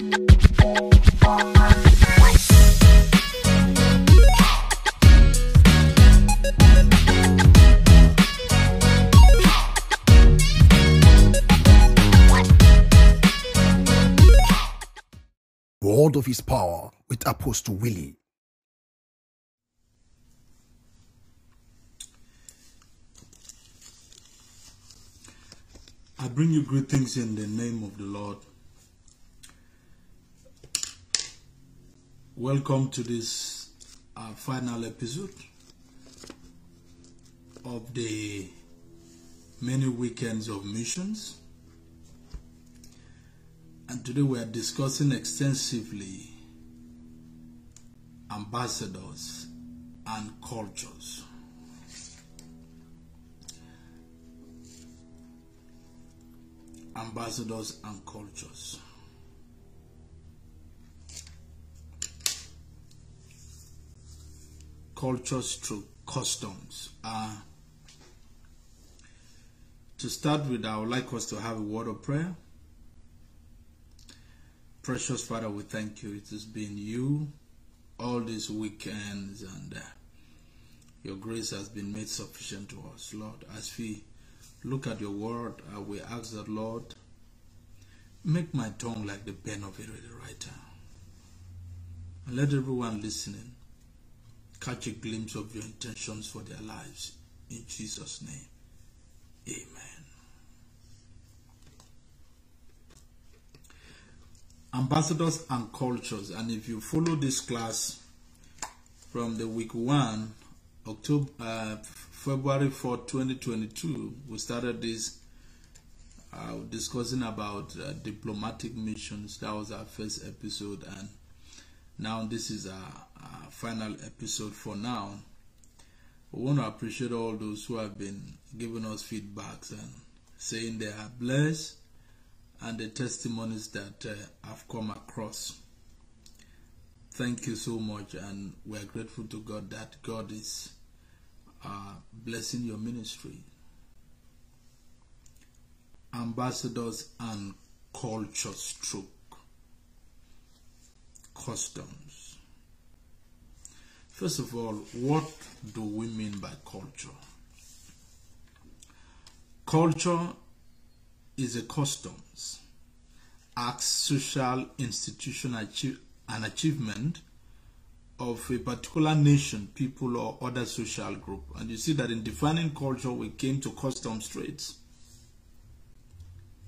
Word of His Power with Apostle Willie. I bring you greetings in the name of the Lord. Welcome to this final episode of the Many Weekends of Missions. And today we are discussing extensively ambassadors and cultures. Ambassadors and cultures. Cultures through customs. To start with, I would like us to have a word of prayer. Precious Father, we thank you. It has been you all these weekends, and your grace has been made sufficient to us, Lord. As we look at your word, we ask that, Lord, make my tongue like the pen of a writer. And let everyone listening catch a glimpse of your intentions for their lives. In Jesus' name, amen. Ambassadors and cultures. And if you follow this class from the week 1, February 4, 2022, we started this discussing about diplomatic missions. That was our first episode, and now this is our final episode for now. We want to appreciate all those who have been giving us feedbacks and saying they are blessed and the testimonies that I've come across. Thank you so much, and we are grateful to God that God is blessing your ministry. Ambassadors and culture stroke customs. First of all, what do we mean by culture? Culture is a customs, acts, social institution, an achievement of a particular nation, people, or other social group. And you see that in defining culture, we came to customs traits.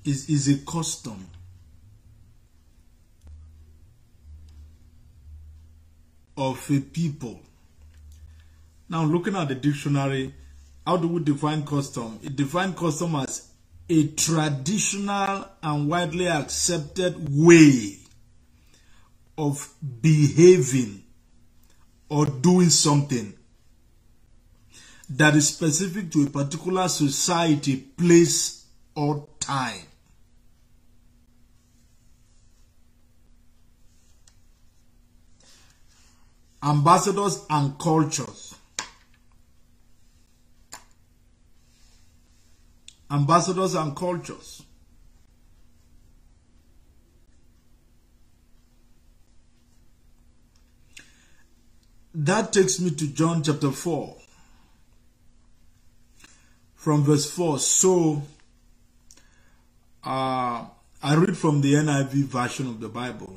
Is a custom. Of a people. Now, looking at the dictionary, how do we define custom? It defines custom as a traditional and widely accepted way of behaving or doing something that is specific to a particular society, place, or time. Ambassadors and cultures. Ambassadors and cultures. That takes me to John chapter 4. From verse 4. So, I read from the NIV version of the Bible.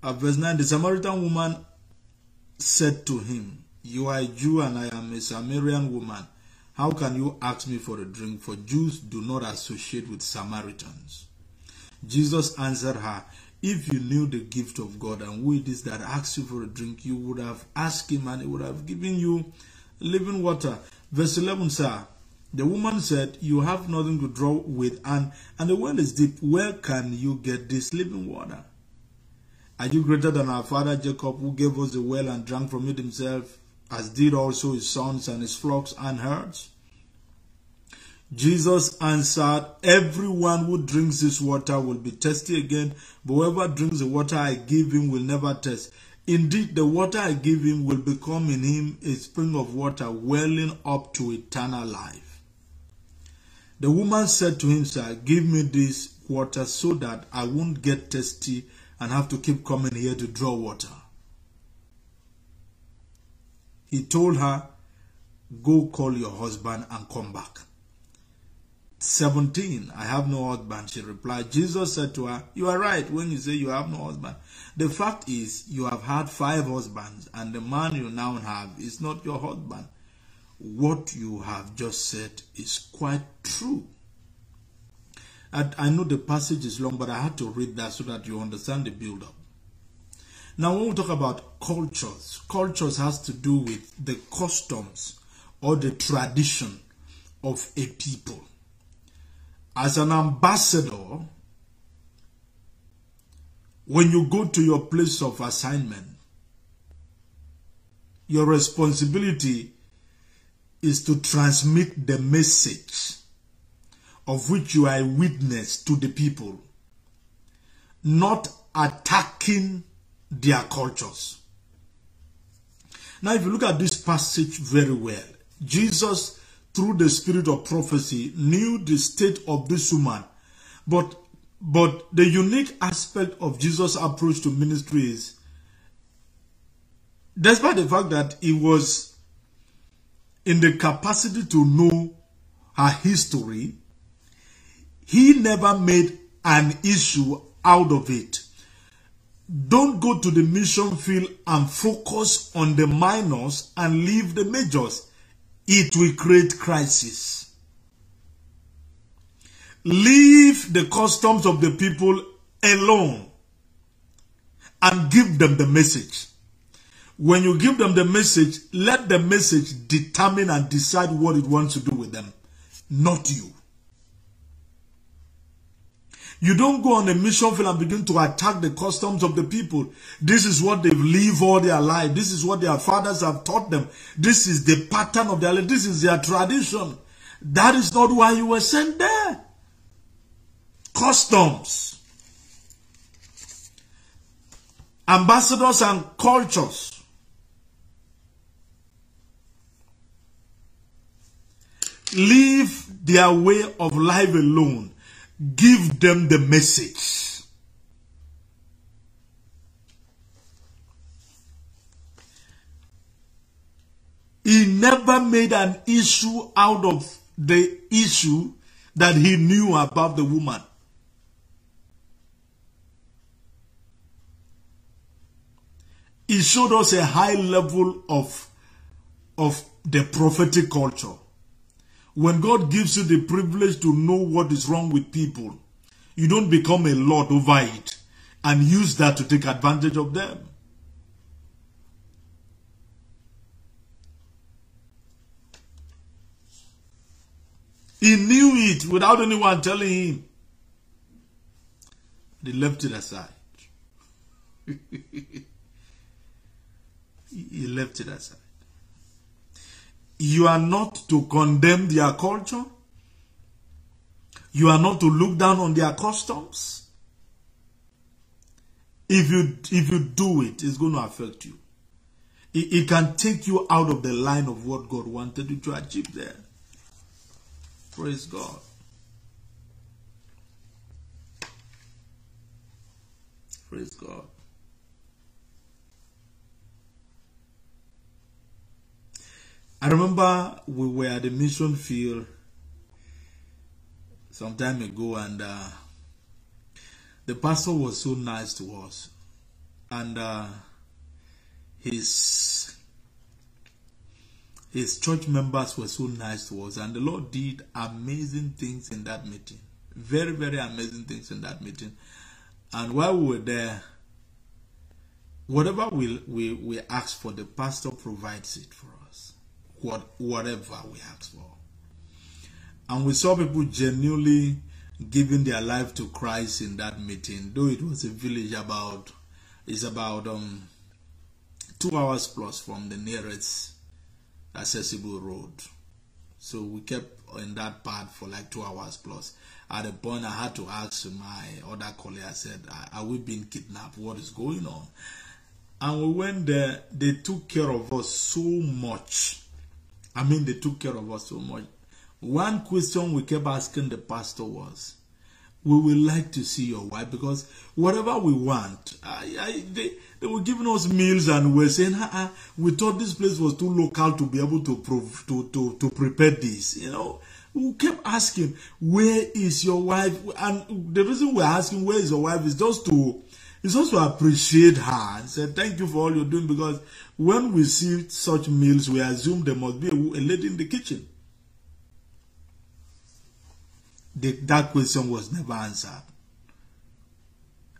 At verse 9, the Samaritan woman said to him, "You are a Jew, and I am a Samaritan woman. How can you ask me for a drink? For Jews do not associate with Samaritans." Jesus answered her, "If you knew the gift of God, and who it is that asks you for a drink, you would have asked him, and he would have given you living water." Verse 11, sir, The woman said, "You have nothing to draw with, and the well is deep. Where can you get this living water? Are you greater than our father Jacob, who gave us the well and drank from it himself, as did also his sons and his flocks and herds?" Jesus answered, "Everyone who drinks this water will be thirsty again, but whoever drinks the water I give him will never thirst. Indeed, the water I give him will become in him a spring of water welling up to eternal life." The woman said to him, "Sir, give me this water so that I won't get thirsty and have to keep coming here to draw water." He told her, "Go call your husband and come back." 17. "I have no husband," she replied. Jesus said to her, "You are right when you say you have no husband. The fact is, you have had 5 husbands, and the man you now have is not your husband. What you have just said is quite true." I know the passage is long, but I had to read that so that you understand the build-up. Now, when we talk about cultures, cultures has to do with the customs or the tradition of a people. As an ambassador, when you go to your place of assignment, your responsibility is to transmit the message of which you are a witness to the people, not attacking their cultures. Now, if you look at this passage very well, Jesus, through the spirit of prophecy, knew the state of this woman. But the unique aspect of Jesus' approach to ministry is, despite the fact that he was in the capacity to know her history, he never made an issue out of it. Don't go to the mission field and focus on the minors and leave the majors. It will create crisis. Leave the customs of the people alone and give them the message. When you give them the message, let the message determine and decide what it wants to do with them, not you. You don't go on a mission field and begin to attack the customs of the people. This is what they've lived all their life. This is what their fathers have taught them. This is the pattern of their life. This is their tradition. That is not why you were sent there. Customs. Ambassadors and cultures. Leave their way of life alone. Give them the message. He never made an issue out of the issue that he knew about the woman. He showed us a high level of the prophetic culture. When God gives you the privilege to know what is wrong with people, you don't become a lord over it and use that to take advantage of them. He knew it without anyone telling him. They left it aside. He left it aside. You are not to condemn their culture. You are not to look down on their customs. If you do it, it's going to affect you. It can take you out of the line of what God wanted you to achieve there. Praise God. Praise God. I remember we were at the mission field some time ago, and the pastor was so nice to us, and his church members were so nice to us, and the Lord did amazing things in that meeting, very, very amazing things in that meeting. And while we were there, whatever we ask for, the pastor provides it for us. Whatever we ask for. And we saw people genuinely giving their life to Christ in that meeting. Though it was a village about 2 hours plus from the nearest accessible road. So we kept in that part for like 2 hours plus. At a point I had to ask my other colleague, I said, are we being kidnapped? What is going on? And we went there, they took care of us so much. I mean, they took care of us so much. One question we kept asking the pastor was, we would like to see your wife, because whatever we want, they were giving us meals and we were saying, we thought this place was too local to be able to prepare this. You know, we kept asking, where is your wife? And the reason we're asking, where is your wife, is just to, it's also appreciate her and say thank you for all you're doing, because when we see such meals, we assume there must be a lady in the kitchen. That question was never answered.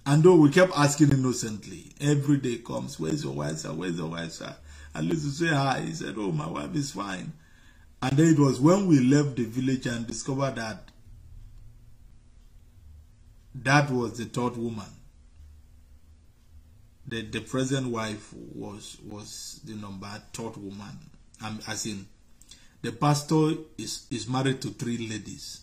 And though we kept asking innocently, every day comes, where's your wife, sir? Where's your wife, sir? At least to say hi. He said, oh, my wife is fine. And then it was when we left the village and discovered that that was the third woman. The present wife was the third woman. As in, the pastor is married to 3 ladies.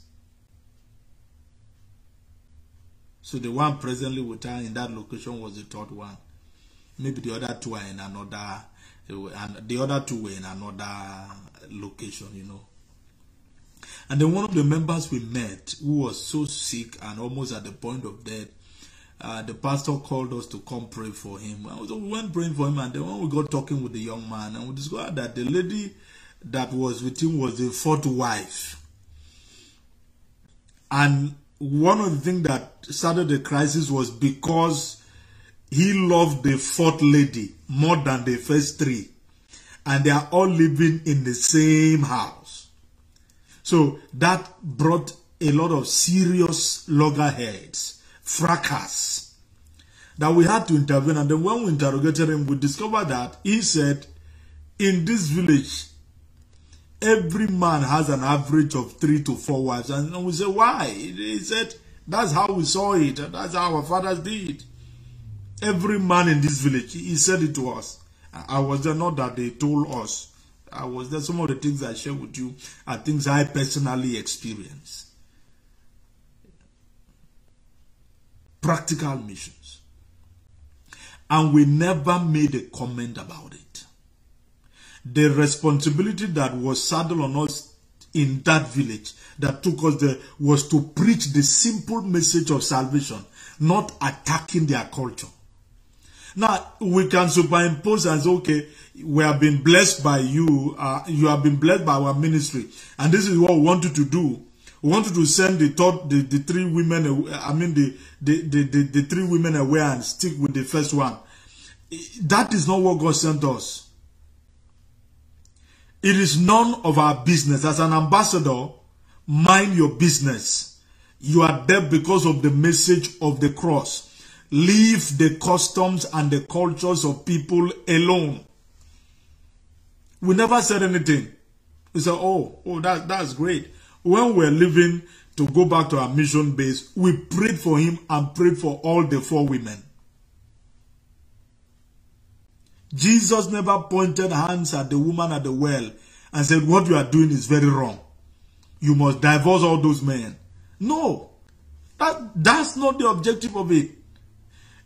So the one presently with her in that location was the third one. Maybe the other 2 are in another, and the other 2 were in another location, you know. And then one of the members we met, who was so sick and almost at the point of death, the pastor called us to come pray for him. And so we went praying for him, and then when we got talking with the young man, and we discovered that the lady that was with him was the 4th wife. And one of the things that started the crisis was because he loved the 4th lady more than the first 3. And they are all living in the same house. So that brought a lot of serious loggerheads, fracas, that we had to intervene. And then when we interrogated him, we discovered that he said, in this village, every man has an average of 3 to 4 wives. And we said, why? He said, that's how we saw it, and that's how our fathers did. Every man in this village, he said it to us. I was there, not that they told us. I was there. Some of the things I share with you are things I personally experienced. Practical missions. And we never made a comment about it. The responsibility that was saddled on us in that village that took us there was to preach the simple message of salvation, not attacking their culture. Now, we can superimpose and say, okay, we have been blessed by you, you have been blessed by our ministry, and this is what we wanted to do. We wanted to send the 3 women away, I mean the 3 women away and stick with the first one. That is not what God sent us. It is none of our business. As an ambassador, mind your business. You are there because of the message of the cross. Leave the customs and the cultures of people alone. We never said anything. We said, that's great. When we were leaving to go back to our mission base, we prayed for him and prayed for all the 4 women. Jesus never pointed hands at the woman at the well and said, what you are doing is very wrong. You must divorce all those men. No, that's not the objective of it.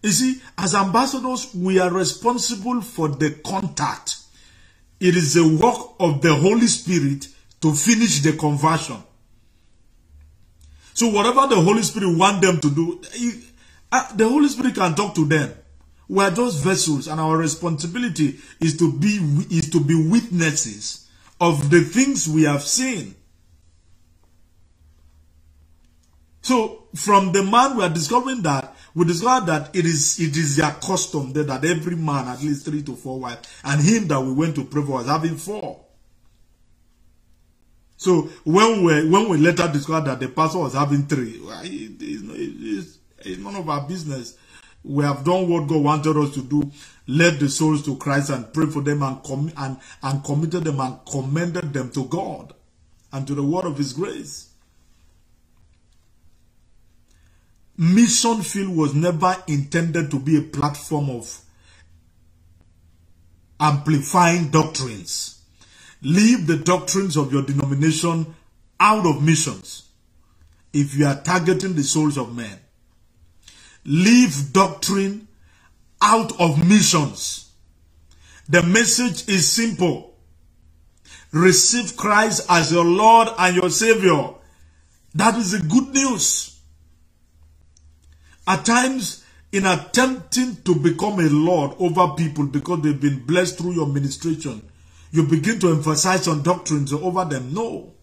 You see, as ambassadors, we are responsible for the contact. It is the work of the Holy Spirit to finish the conversion. So whatever the Holy Spirit wants them to do, the Holy Spirit can talk to them. We are just vessels, and our responsibility is to be witnesses of the things we have seen. So from the man we discovered that it is their custom that every man at least 3 to 4 wives, and him that we went to pray for was having 4. So when we later discovered that the pastor was having 3, it's none of our business. We have done what God wanted us to do, led the souls to Christ and prayed for them and committed them and commended them to God and to the word of his grace. Mission field was never intended to be a platform of amplifying doctrines. Leave the doctrines of your denomination out of missions if you are targeting the souls of men. Leave doctrine out of missions. The message is simple. Receive Christ as your Lord and your Savior. That is the good news. At times, in attempting to become a lord over people because they've been blessed through your ministration, you begin to emphasize on doctrines over them. No.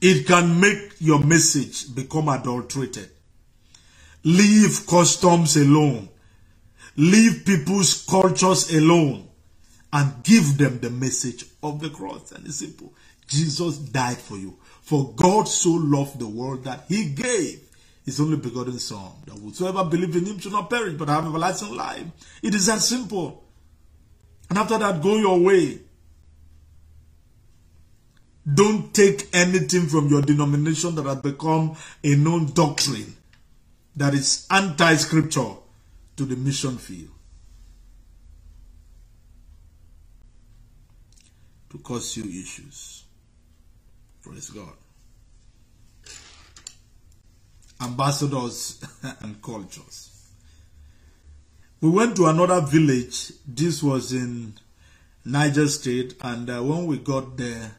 It can make your message become adulterated. Leave customs alone. Leave people's cultures alone. And give them the message of the cross. And it's simple. Jesus died for you. For God so loved the world that he gave his only begotten Son, that whosoever believes in him should not perish but have everlasting life. It is that simple. And after that, go your way. Don't take anything from your denomination that has become a known doctrine that is anti-scripture to the mission field, to cause you issues. Praise God. Ambassadors and Cultures. We went to another village. This was in Niger State. And when we got there,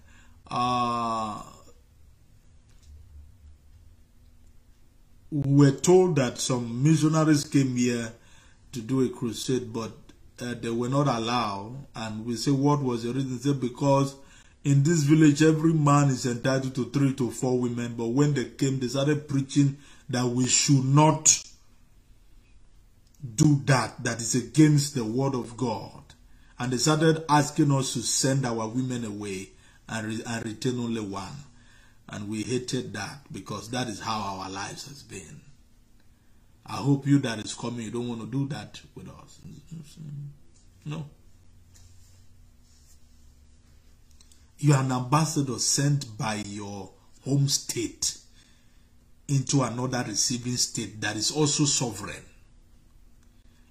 we were told that some missionaries came here to do a crusade, but they were not allowed. And we say, what was the reason? They say, because in this village, every man is entitled to 3 to 4 women. But when they came, they started preaching that we should not do that. That is against the word of God. And they started asking us to send our women away and retain only one. And we hated that, because that is how our lives has been. I hope you that is coming, you don't want to do that with us. No. You are an ambassador sent by your home state into another receiving state that is also sovereign.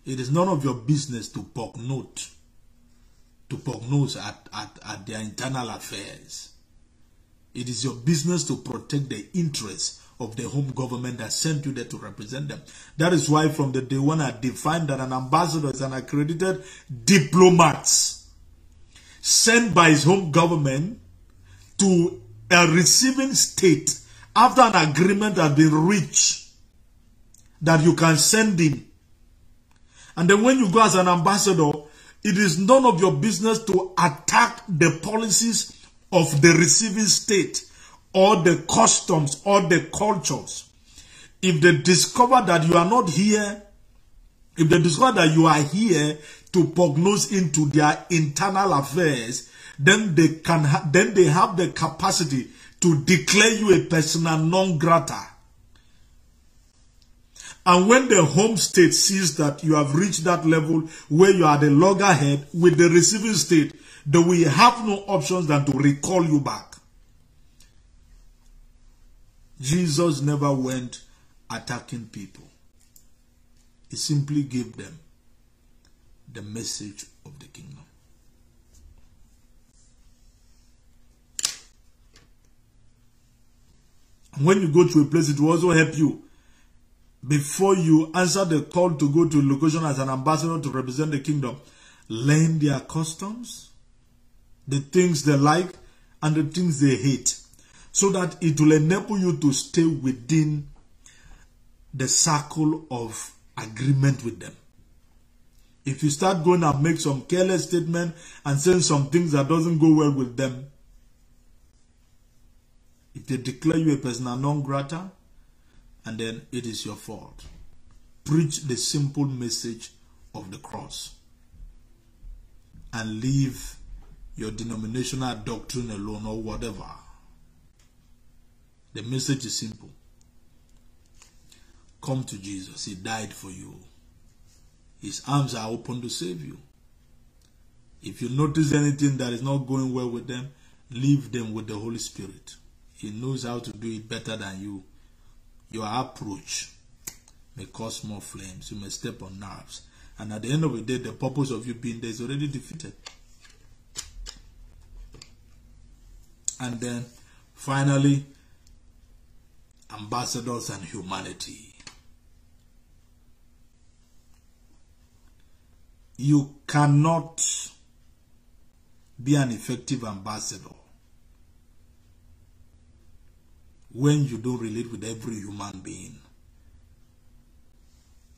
It is none of your business to poke nose at their internal affairs. It is your business to protect the interests of the home government that sent you there to represent them. That is why from the day one I defined that an ambassador is an accredited diplomat sent by his home government to a receiving state after an agreement has been reached that you can send him. And then when you go as an ambassador, it is none of your business to attack the policies of the receiving state or the customs or the cultures. If they discover that you are not here, if they discover that you are here to poke nose into their internal affairs, then they have the capacity to declare you a persona non grata. And when the home state sees that you have reached that level where you are the loggerhead with the receiving state, they will have no options than to recall you back. Jesus never went attacking people. He simply gave them the message of the kingdom. When you go to a place, it will also help you. Before you answer the call to go to a location as an ambassador to represent the kingdom, learn their customs, the things they like, and the things they hate, so that it will enable you to stay within the circle of agreement with them. If you start going and make some careless statement and saying some things that doesn't go well with them, if they declare you a persona non grata, and then it is your fault. Preach the simple message of the cross and leave your denominational doctrine alone or whatever. The message is simple. Come to Jesus. He died for you. His arms are open to save you. If you notice anything that is not going well with them, leave them with the Holy Spirit. He knows how to do it better than you. Your approach may cause more flames. You may step on nerves. And at the end of the day, the purpose of you being there is already defeated. And then, finally, ambassadors and humanity. You cannot be an effective ambassador when you don't relate with every human being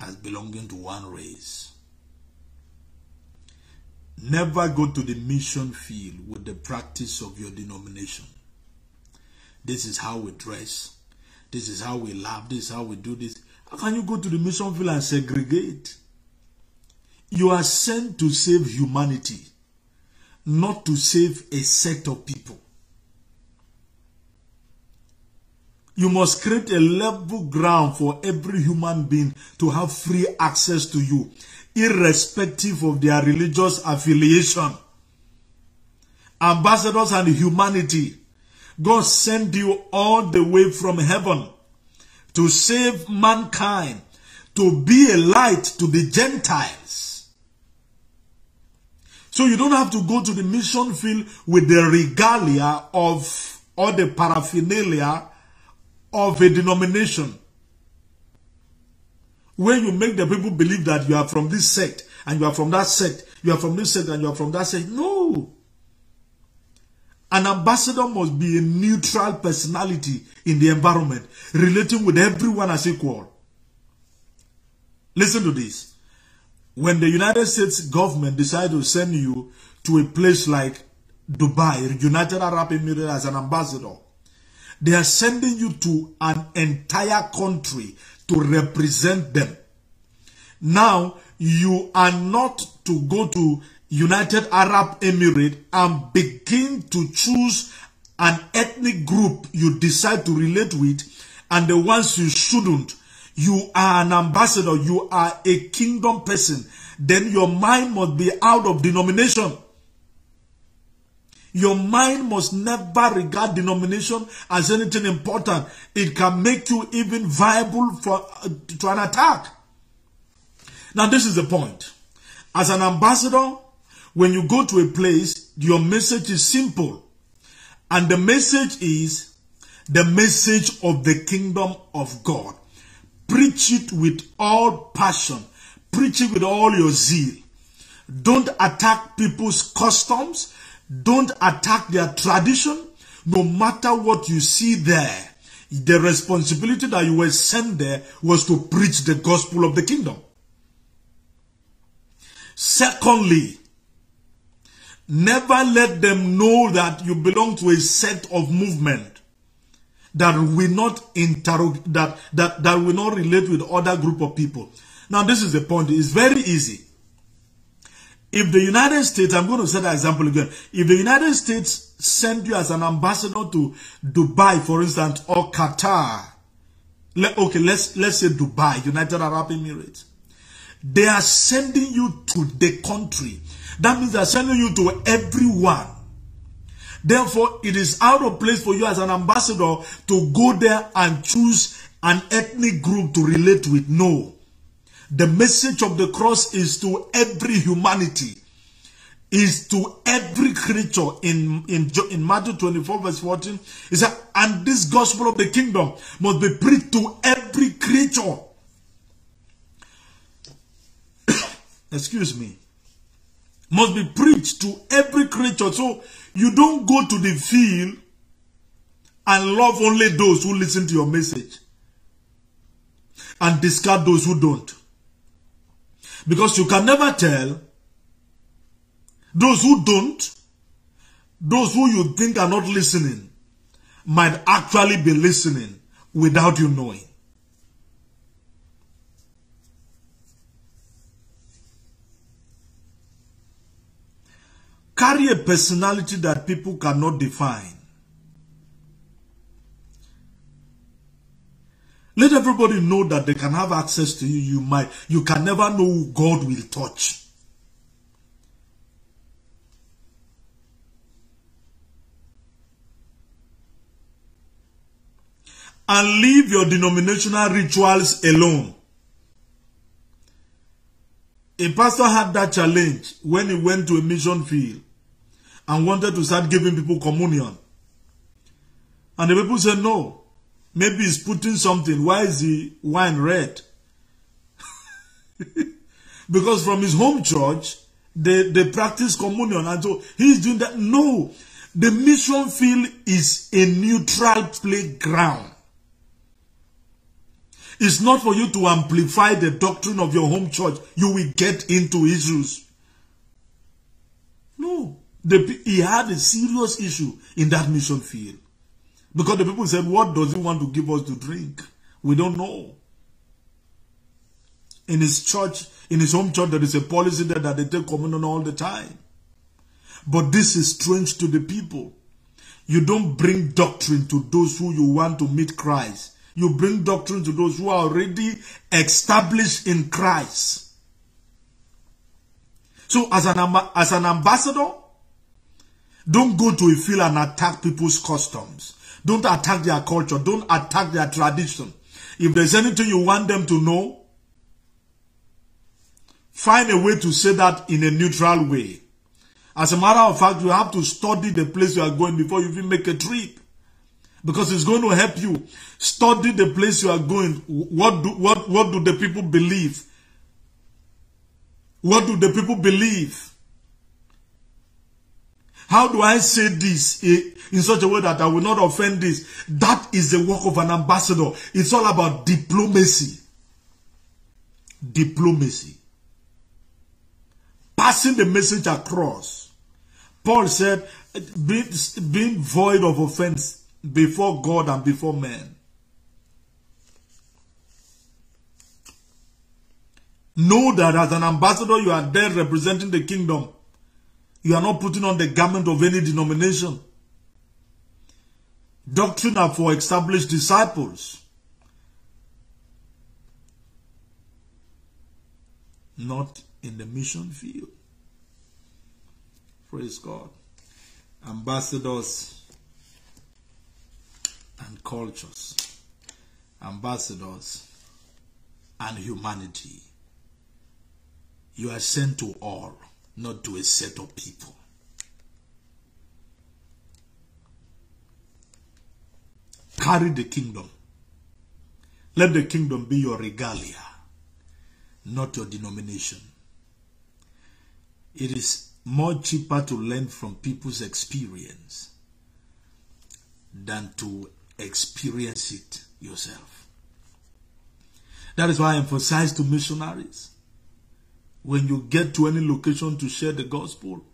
as belonging to one race. Never go to the mission field with the practice of your denomination. This is how we dress. This is how we laugh. This is how we do this. How can you go to the mission field and segregate? You are sent to save humanity, not to save a set of people. You must create a level ground for every human being to have free access to you, irrespective of their religious affiliation. Ambassadors and humanity, God sent you all the way from heaven to save mankind, to be a light to the Gentiles. So you don't have to go to the mission field with the regalia of or the paraphernalia of a denomination, where you make the people believe that you are from this sect and you are from that sect, you are from this sect and you are from that sect. No. An ambassador must be a neutral personality in the environment, relating with everyone as equal. Listen to this. When the United States government decided to send you to a place like Dubai, United Arab Emirates, as an ambassador, they are sending you to an entire country to represent them. Now, you are not to go to United Arab Emirates and begin to choose an ethnic group you decide to relate with and the ones you shouldn't. You are an ambassador. You are a kingdom person. Then your mind must be out of denomination. Your mind must never regard denomination as anything important. It can make you even viable to an attack. Now, this is the point. As an ambassador, when you go to a place, your message is simple. And the message is the message of the kingdom of God. Preach it with all passion. Preach it with all your zeal. Don't attack people's customs. Don't attack their tradition, no matter what you see there. The responsibility that you were sent there was to preach the gospel of the kingdom. Secondly, never let them know that you belong to a sect of movement that will not that will not relate with other group of people. Now, this is the point. It's very easy. If the United States, I'm going to set that example again. If the United States sent you as an ambassador to Dubai, for instance, or Qatar, let's say Dubai, United Arab Emirates, they are sending you to the country. That means they are sending you to everyone. Therefore, it is out of place for you as an ambassador to go there and choose an ethnic group to relate with. No. The message of the cross is to every humanity, is to every creature. In Matthew 24 verse 14, it says, and this gospel of the kingdom must be preached to every creature. Excuse me. Must be preached to every creature. So you don't go to the field and love only those who listen to your message and discard those who don't. Because you can never tell those who don't, those who you think are not listening, might actually be listening without you knowing. Carry a personality that people cannot define. Let everybody know that they can have access to you. You can never know who God will touch. and leave your denominational rituals alone. A pastor had that challenge when he went to a mission field and wanted to start giving people communion. And the people said, no, maybe he's putting something. Why is the wine red? Because from his home church, they practice communion. And so he's doing that. No, the mission field is a neutral playground. It's not for you to amplify the doctrine of your home church. You will get into issues. No. He had a serious issue in that mission field. Because the people said, what does he want to give us to drink? We don't know. In his church, in his home church, there is a policy there that they take communion all the time. But this is strange to the people. You don't bring doctrine to those who you want to meet Christ. You bring doctrine to those who are already established in Christ. So as an ambassador, don't go to a field and attack people's customs. Don't attack their culture. Don't attack their tradition. If there's anything you want them to know, find a way to say that in a neutral way. As a matter of fact, you have to study the place you are going before you even make a trip. Because it's going to help you study the place you are going. What do the people believe? What do the people believe? How do I say this in such a way that I will not offend this? That is the work of an ambassador. It's all about diplomacy. Diplomacy. Passing the message across. Paul said, being void of offense before God and before men. Know that as an ambassador, you are there representing the kingdom. You are not putting on the garment of any denomination. Doctrine are for established disciples. Not in the mission field. Praise God. Ambassadors and cultures, ambassadors and humanity. You are sent to all, not to a set of people. Carry the kingdom. Let the kingdom be your regalia, not your denomination. It is more cheaper to learn from people's experience than to experience it yourself. That is why I emphasize to missionaries, when you get to any location to share the gospel,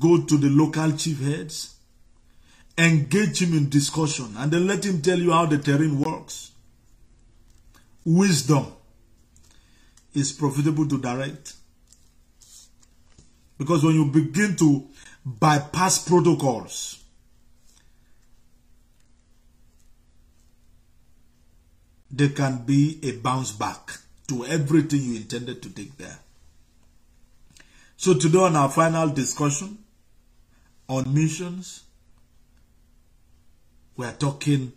go to the local chief heads, engage him in discussion, and then let him tell you how the terrain works. Wisdom is profitable to direct. Because when you begin to bypass protocols, there can be a bounce back to everything you intended to take there. So today on our final discussion on missions, we are talking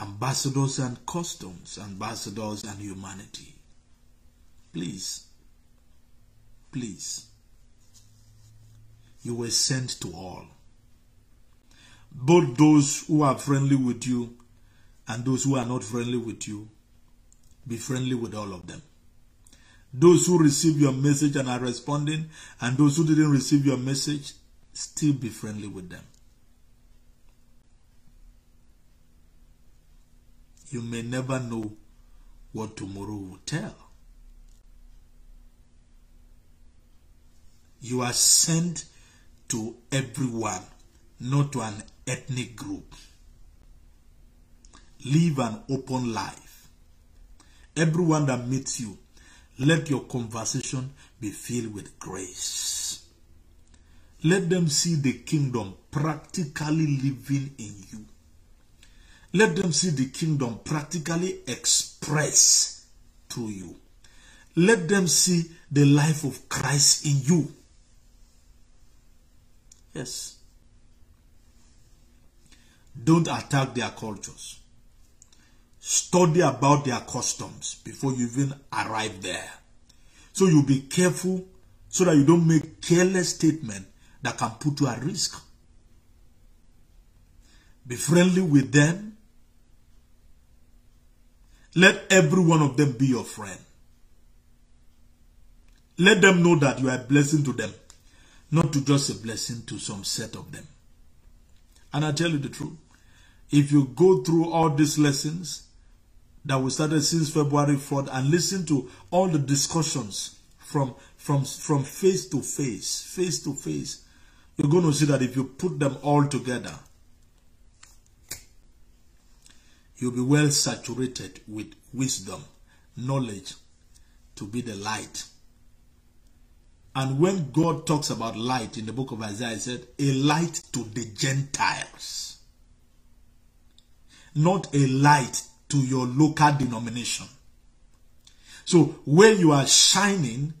ambassadors and customs, ambassadors and humanity. Please, please, you were sent to all. Both those who are friendly with you and those who are not friendly with you, be friendly with all of them. Those who receive your message and are responding, and those who didn't receive your message, still be friendly with them. You may never know what tomorrow will tell. You are sent to everyone, not to an ethnic group. Live an open life. Everyone that meets you, let your conversation be filled with grace. Let them see the kingdom practically living in you. Let them see the kingdom practically expressed through you. Let them see the life of Christ in you. Yes. Don't attack their cultures. Study about their customs before you even arrive there. So you be careful so that you don't make careless statements that can put you at risk. Be friendly with them. Let every one of them be your friend. Let them know that you are a blessing to them, not to just a blessing to some set of them. And I tell you the truth, if you go through all these lessons that we started since February 4th and listen to all the discussions from face to face, you're going to see that if you put them all together, you'll be well saturated with wisdom, knowledge, to be the light. And when God talks about light in the book of Isaiah, he said, a light to the Gentiles. Not a light to your local denomination. So where you are shining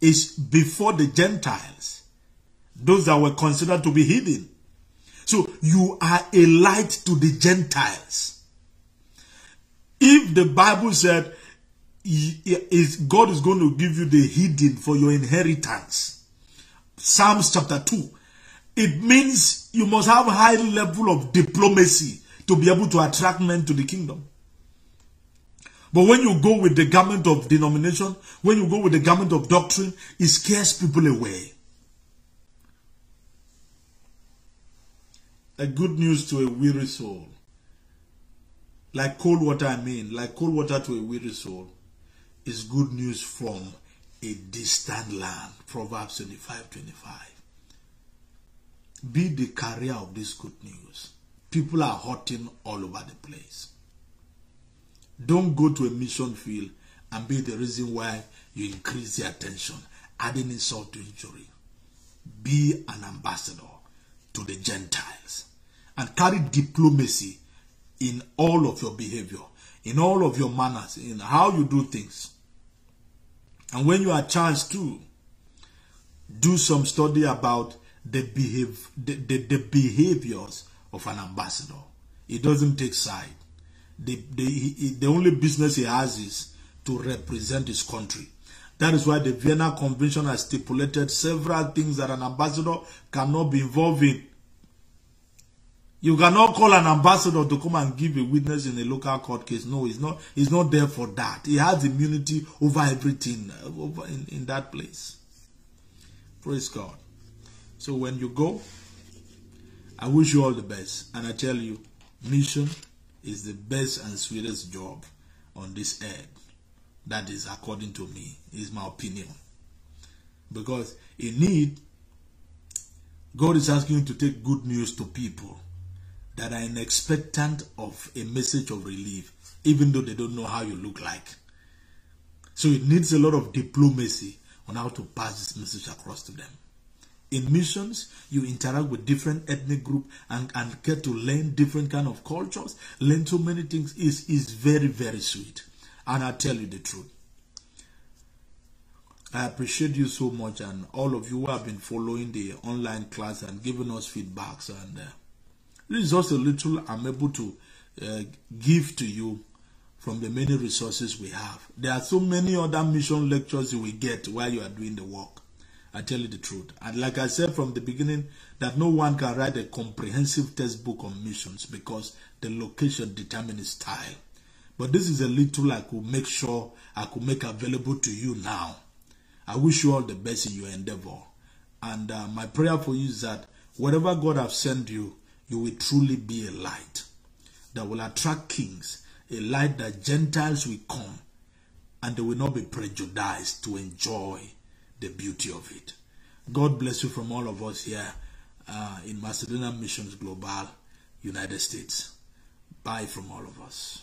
is before the Gentiles, those that were considered to be hidden. So you are a light to the Gentiles. If the Bible said, God is going to give you the hidden for your inheritance, Psalms chapter 2, it means you must have a high level of diplomacy to be able to attract men to the kingdom. But when you go with the garment of denomination, when you go with the garment of doctrine, it scares people away. The good news to a weary soul. Like cold water, like cold water to a weary soul, is good news from a distant land. Proverbs 25:25. Be the carrier of this good news. People are hurting all over the place. Don't go to a mission field and be the reason why you increase the attention, adding insult to injury. Be an ambassador to the Gentiles and carry diplomacy in all of your behavior, in all of your manners, in how you do things. And when you are challenged to do some study about the behaviors of an ambassador, it doesn't take side. The only business he has is to represent his country. That is why the Vienna Convention has stipulated several things that an ambassador cannot be involved in. You cannot call an ambassador to come and give a witness in a local court case. No, he's not there for that. He has immunity over everything in that place. Praise God. So when you go, I wish you all the best. And I tell you, mission is the best and sweetest job on this earth. That is according to me, is my opinion. Because in need, God is asking you to take good news to people that are in expectant of a message of relief, even though they don't know how you look like. So it needs a lot of diplomacy on how to pass this message across to them. In missions, you interact with different ethnic groups and get to learn different kind of cultures, learn so many things. Is very, very sweet. And I tell you the truth, I appreciate you so much, and all of you who have been following the online class and giving us feedbacks and this is just a little I'm able to give to you from the many resources we have. There are so many other mission lectures you will get while you are doing the work. I tell you the truth. And like I said from the beginning, that no one can write a comprehensive textbook on missions because the location determines style. But this is a little I could make sure I could make available to you now. I wish you all the best in your endeavor. And my prayer for you is that whatever God has sent you, you will truly be a light that will attract kings, a light that Gentiles will come and they will not be prejudiced to enjoy the beauty of it. God bless you from all of us here in Macedonia Missions Global, United States. Bye from all of us.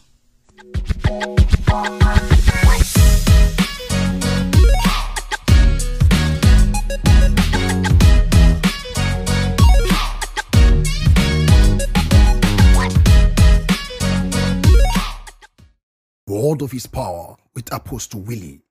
Word of His Power with Apostle Willie.